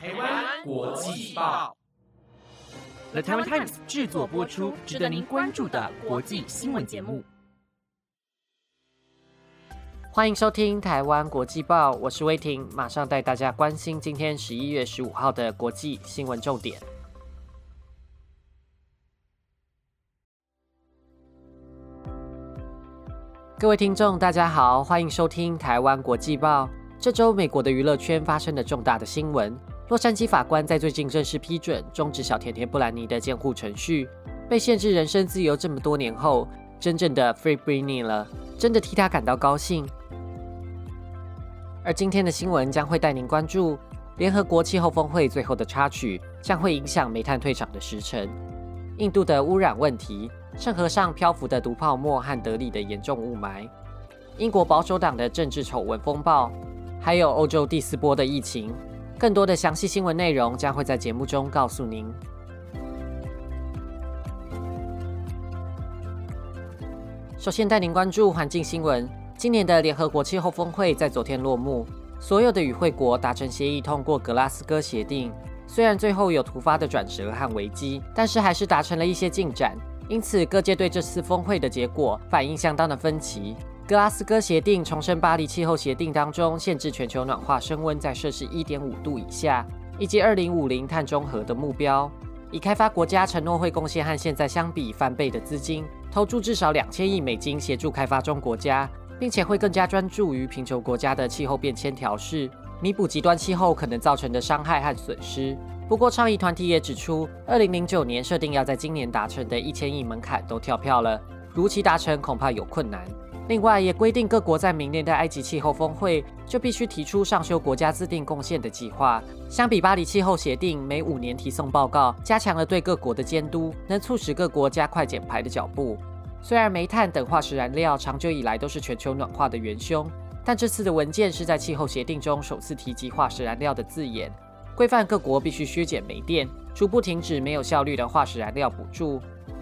台湾国际报 The Taiwan Times 制作播出，值得您关注的国际新闻节目。欢迎收听台湾国际报，我是威婷，马上带大家关心今天11月15号的国际新闻重点。各位听众大家好，欢迎收听台湾国际报。这周美国的娱乐圈发生了重大的新闻，洛杉矶法官在最近正式批准终止小甜甜布兰妮的监护程序。被限制人身自由这么多年后，真正的 Free Britney 了，真的替她感到高兴。而今天的新闻将会带您关注联合国气候峰会最后的插曲将会影响煤炭退场的时程，印度的污染问题，圣河上漂浮的毒泡沫和德里的严重雾霾，英国保守党的政治丑闻风暴，还有欧洲第四波的疫情。更多的详细新闻内容将会在节目中告诉您。首先带您关注环境新闻。今年的联合国气候峰会在昨天落幕，所有的与会国达成协议通过格拉斯哥协定，虽然最后有突发的转折和危机，但是还是达成了一些进展，因此各界对这次峰会的结果反应相当的分歧。格拉斯哥协定重申巴黎气候协定当中限制全球暖化升温在摄氏 1.5 度以下，以及2050碳中和的目标，以开发国家承诺会贡献和现在相比翻倍的资金，投注至少2000亿美金协助开发中国家，并且会更加专注于贫穷国家的气候变迁调适，弥补极端气候可能造成的伤害和损失。不过倡议团体也指出，2009年设定要在今年达成的1000亿门槛都跳票了，如期达成恐怕有困难。另外也规定各国在明年的埃及气候峰会就必须提出上修国家自定贡献的计划，相比巴黎气候协定每5年提送报告，加强了对各国的监督，能促使各国加快减排的脚步。虽然煤炭等化石燃料长久以来都是全球暖化的元凶，但这次的文件是在气候协定中首次提及化石燃料的字眼，规范各国必须削减煤电，逐步停止没有效率的化石燃料补助。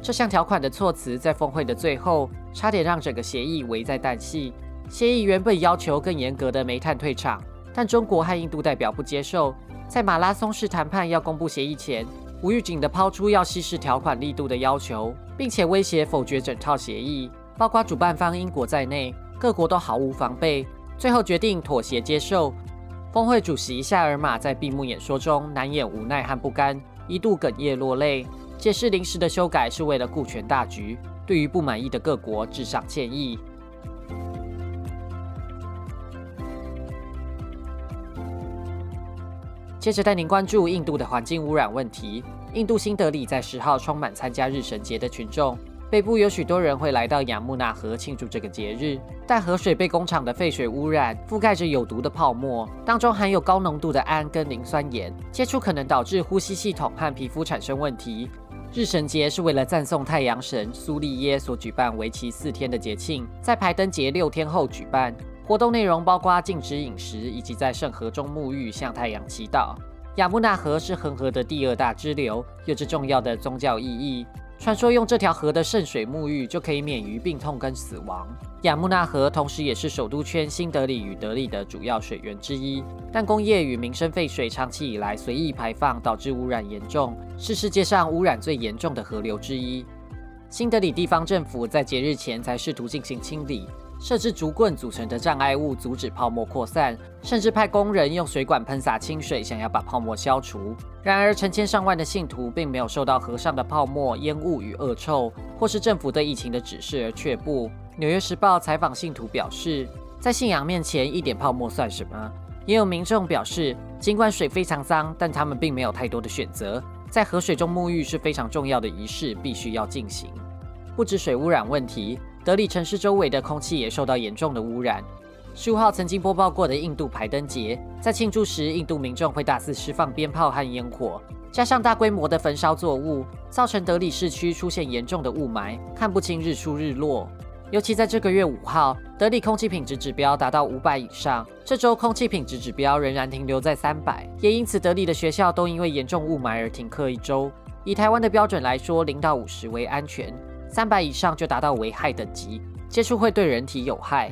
这项条款的措辞在峰会的最后差点让整个协议危在旦夕。协议原本要求更严格的煤炭退场，但中国和印度代表不接受，在马拉松式谈判要公布协议前，无预警地抛出要稀释条款力度的要求，并且威胁否决整套协议，包括主办方英国在内，各国都毫无防备，最后决定妥协接受。峰会主席夏尔马在闭幕演说中难掩无奈和不甘，一度哽咽落泪，解释临时的修改是为了顾全大局，对于不满意的各国致上歉意。接着带您关注印度的环境污染问题。印度新德里在10号充满参加日神节的群众，北部有许多人会来到雅穆纳河庆祝这个节日，但河水被工厂的废水污染，覆盖着有毒的泡沫，当中含有高浓度的氨跟磷酸盐，接触可能导致呼吸系统和皮肤产生问题。日神节是为了赞颂太阳神苏利耶所举办为期4天的节庆，在排灯节6天后举办。活动内容包括禁止饮食，以及在圣河中沐浴向太阳祈祷。雅穆纳河是恒河的第2大支流，有着重要的宗教意义。传说用这条河的圣水沐浴就可以免于病痛跟死亡。雅穆纳河同时也是首都圈新德里与德里的主要水源之一，但工业与民生废水长期以来随意排放，导致污染严重，是世界上污染最严重的河流之一。新德里地方政府在节日前才试图进行清理，设置竹棍组成的障碍物阻止泡沫扩散，甚至派工人用水管喷洒清水，想要把泡沫消除。然而成千上万的信徒并没有受到河上的泡沫、烟雾与恶臭，或是政府对疫情的指示而却步。纽约时报采访信徒表示，在信仰面前一点泡沫算什么。也有民众表示，尽管水非常脏，但他们并没有太多的选择，在河水中沐浴是非常重要的仪式，必须要进行。不止水污染问题，德里城市周围的空气也受到严重的污染。15号曾经播报过的印度排灯节，在庆祝时，印度民众会大肆释放鞭炮和烟火，加上大规模的焚烧作物，造成德里市区出现严重的雾霾，看不清日出日落。尤其在这个月5号，德里空气品质指标达到500以上，这周空气品质指标仍然停留在300，也因此德里的学校都因为严重雾霾而停课1周。以台湾的标准来说，0到50为安全，300以上就达到危害等级，接触会对人体有害。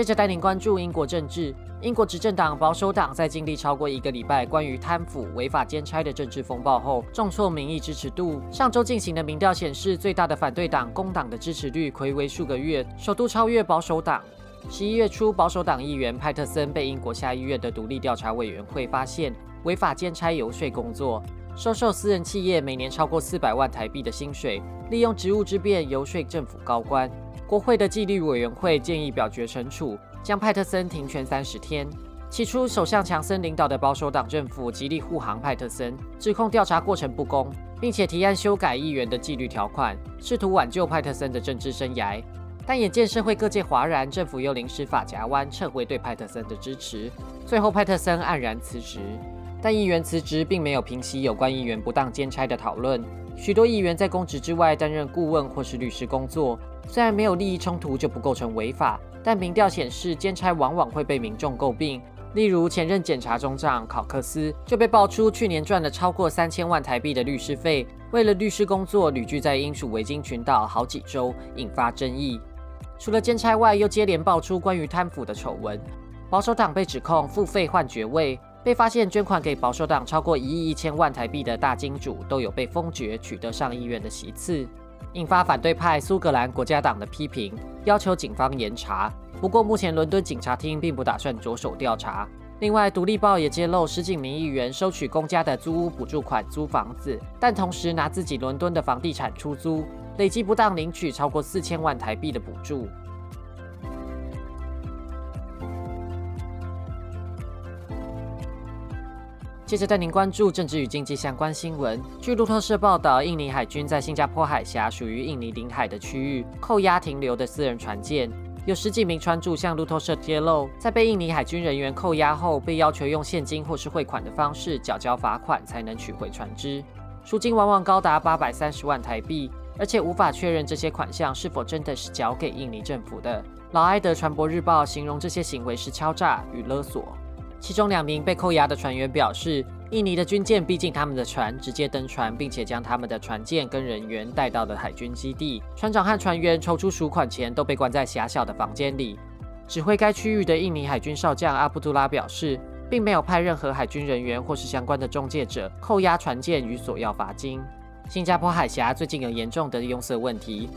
接着带您关注英国政治。英国执政党保守党在经历超过1个礼拜关于贪腐、违法兼差的政治风暴后，重挫民意支持度。上周进行的民调显示，最大的反对党工党的支持率睽违数个月，首度超越保守党。11月初，保守党议员派特森被英国下议院的独立调查委员会发现违法兼差游说工作，收受私人企业每年超过400万台币的薪水，利用职务之便游说政府高官。国会的纪律委员会建议表决惩处，将派特森停权30天。起初，首相强森领导的保守党政府极力护航派特森，指控调查过程不公，并且提案修改议员的纪律条款，试图挽救派特森的政治生涯。但眼见社会各界哗然，政府又临时发夹弯，撤回对派特森的支持。最后，派特森黯然辞职。但议员辞职并没有平息有关议员不当兼差的讨论。许多议员在公职之外担任顾问或是律师工作，虽然没有利益冲突就不构成违法，但民调显示兼差往往会被民众诟病。例如前任检察总长考克斯就被爆出去年赚了超过3000万台币的律师费，为了律师工作旅居在英属维京群岛好几周，引发争议。除了兼差外，又接连爆出关于贪腐的丑闻。保守党被指控付费换爵位，被发现捐款给保守党超过1亿1000万台币的大金主都有被封爵，取得上议院的席次，引发反对派苏格兰国家党的批评，要求警方严查。不过目前伦敦警察厅并不打算着手调查。另外，独立报也揭露10几名议员收取公家的租屋补助款租房子，但同时拿自己伦敦的房地产出租，累计不当领取超过4000万台币的补助。接着带您关注政治与经济相关新闻。据路透社报道，印尼海军在新加坡海峡属于印尼领海的区域扣押停留的私人船舰，有10几名船主向路透社揭露，在被印尼海军人员扣押后，被要求用现金或是汇款的方式缴交罚款才能取回船只，赎金往往高达830万台币，而且无法确认这些款项是否真的是缴给印尼政府的。老埃德船舶日报形容这些行为是敲诈与勒索。其中2名被扣押的船员表示，印尼的军舰逼近他们的船，直接登船，并且将他们的船舰跟人员带到了海军基地。船长和船员筹出赎款前都被关在狭小的房间里。指挥该区域的印尼海军少将阿布杜拉表示，并没有派任何海军人员或是相关的中介者扣押船舰与索要罚金。新加坡海峡最近有严重的拥塞问题。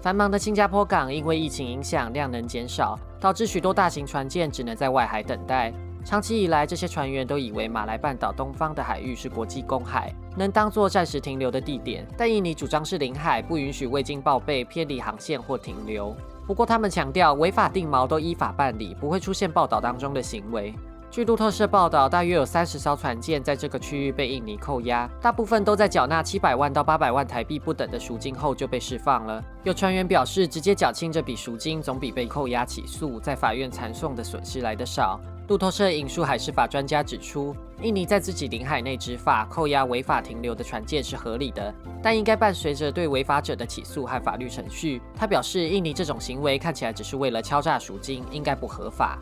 繁忙的新加坡港因为疫情影响量能减少，导致许多大型船舰只能在外海等待。长期以来，这些船员都以为马来半岛东方的海域是国际公海，能当作暂时停留的地点，但印尼主张是领海，不允许未经报备偏离航线或停留。不过他们强调，违法定锚都依法办理，不会出现报道当中的行为。据路透社报道，大约有30艘船舰在这个区域被印尼扣押，大部分都在缴纳700万到800万台币不等的赎金后就被释放了。有船员表示，直接缴清这笔赎金总比被扣押起诉在法院缠讼的损失来得少。路透社引述海事法专家指出，印尼在自己领海内执法，扣押违法停留的船舰是合理的，但应该伴随着对违法者的起诉和法律程序。他表示，印尼这种行为看起来只是为了敲诈赎金，应该不合法。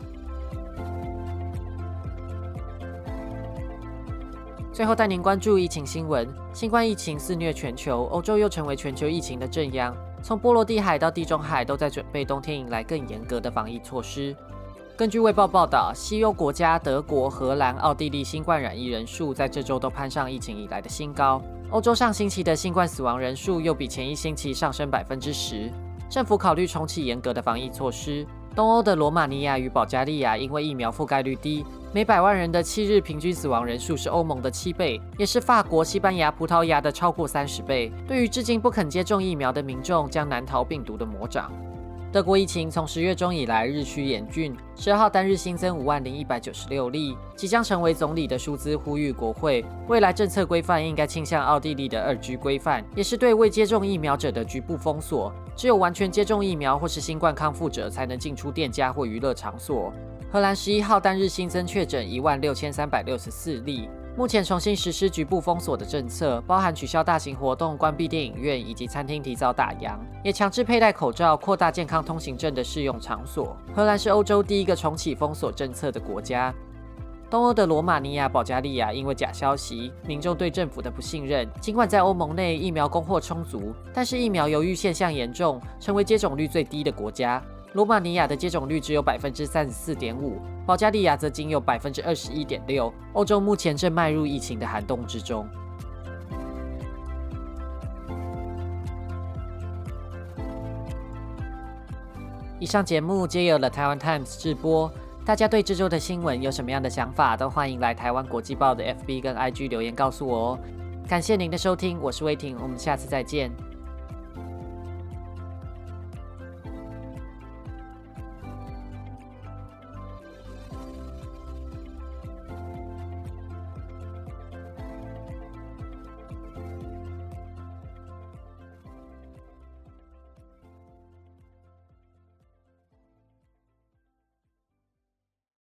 最后带您关注疫情新闻。新冠疫情肆虐全球，欧洲又成为全球疫情的震央，从波罗的海到地中海都在准备冬天迎来更严格的防疫措施。根据卫报报道，西欧国家德国、荷兰、奥地利新冠染疫人数在这周都攀上疫情以来的新高。欧洲上星期的新冠死亡人数又比前一星期上升10%。政府考虑重启严格的防疫措施。东欧的罗马尼亚与保加利亚因为疫苗覆盖率低，每100万人的7日平均死亡人数是欧盟的7倍，也是法国、西班牙、葡萄牙的超过30倍。对于至今不肯接种疫苗的民众，将难逃病毒的魔掌。德国疫情从10月中以来日趋严峻，12号单日新增50196例，即将成为总理的舒兹呼吁国会，未来政策规范应该倾向奥地利的2G 规范，也是对未接种疫苗者的局部封锁，只有完全接种疫苗或是新冠康复者才能进出店家或娱乐场所。荷兰11号单日新增确诊16364例，目前重新实施局部封锁的政策，包含取消大型活动、关闭电影院以及餐厅提早打烊，也强制佩戴口罩，扩大健康通行证的适用场所。荷兰是欧洲第1个重启封锁政策的国家。东欧的罗马尼亚、保加利亚因为假消息、民众对政府的不信任，尽管在欧盟内疫苗供货充足，但是疫苗犹豫现象严重，成为接种率最低的国家。罗马尼亚的接种率只有 34.5%， 保加利亚则仅有 21.6%。欧洲目前正迈入疫情的寒冬之中。以上节目皆由 The Taiwan Times 制播。大家对这周的新闻有什么样的想法，都欢迎来台湾国际报的 FB 跟 IG 留言告诉我哦。感谢您的收听，我是魏婷，我们下次再见。